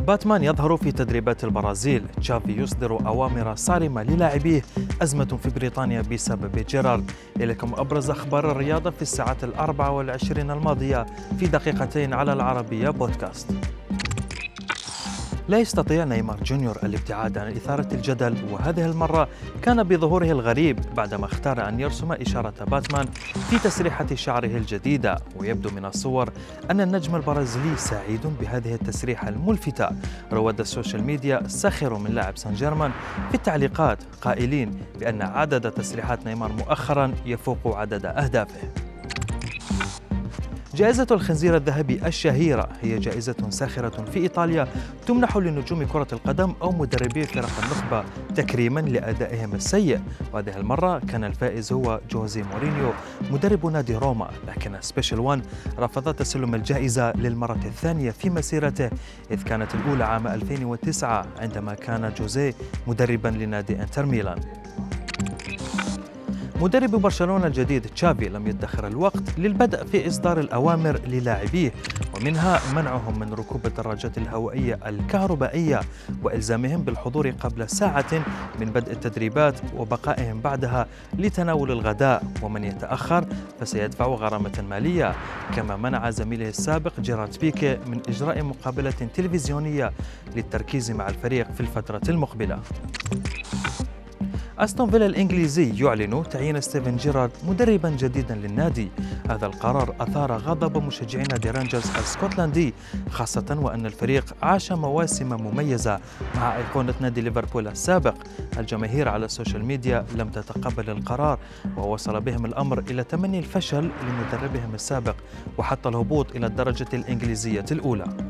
باتمان يظهر في تدريبات البرازيل، تشافي يصدر أوامر صارمة للاعبيه، أزمة في بريطانيا بسبب جيرارد. إليكم أبرز أخبار الرياضة في الساعات 24 الماضية في دقيقتين على العربية بودكاست. لا يستطيع نيمار جونيور الابتعاد عن إثارة الجدل، وهذه المرة كان بظهوره الغريب بعدما اختار أن يرسم إشارة باتمان في تسريحة شعره الجديدة، ويبدو من الصور أن النجم البرازيلي سعيد بهذه التسريحة الملفتة. رواد السوشيال ميديا سخروا من لاعب سان جيرمان في التعليقات قائلين بأن عدد تسريحات نيمار مؤخرا يفوق عدد أهدافه. جائزة الخنزير الذهبي الشهيرة هي جائزة ساخرة في إيطاليا تمنح لنجوم كرة القدم أو مدربي فرق النخبة تكريما لأدائهم السيء، وهذه المرة كان الفائز هو جوزي مورينيو مدرب نادي روما، لكن سبيشال وان رفضت تسلم الجائزة للمرة الثانية في مسيرته، إذ كانت الأولى عام 2009 عندما كان جوزي مدربا لنادي إنتر ميلان. مدرب برشلونة الجديد تشافي لم يدخر الوقت للبدء في إصدار الأوامر للاعبيه، ومنها منعهم من ركوب الدراجات الهوائية الكهربائية وإلزامهم بالحضور قبل ساعة من بدء التدريبات وبقائهم بعدها لتناول الغداء، ومن يتأخر فسيدفع غرامة مالية. كما منع زميله السابق جيرارد بيكيه من إجراء مقابلة تلفزيونية للتركيز مع الفريق في الفترة المقبلة. استون فيلا الإنجليزي يعلن تعيين ستيفن جيرارد مدربا جديدا للنادي. هذا القرار أثار غضب مشجعين نادي رانجرز الاسكتلندي، خاصة وأن الفريق عاش مواسم مميزة مع أيقونة نادي ليفربول السابق. الجماهير على السوشيال ميديا لم تتقبل القرار، ووصل بهم الأمر إلى تمني الفشل لمدربهم السابق وحتى الهبوط إلى الدرجة الإنجليزية الأولى.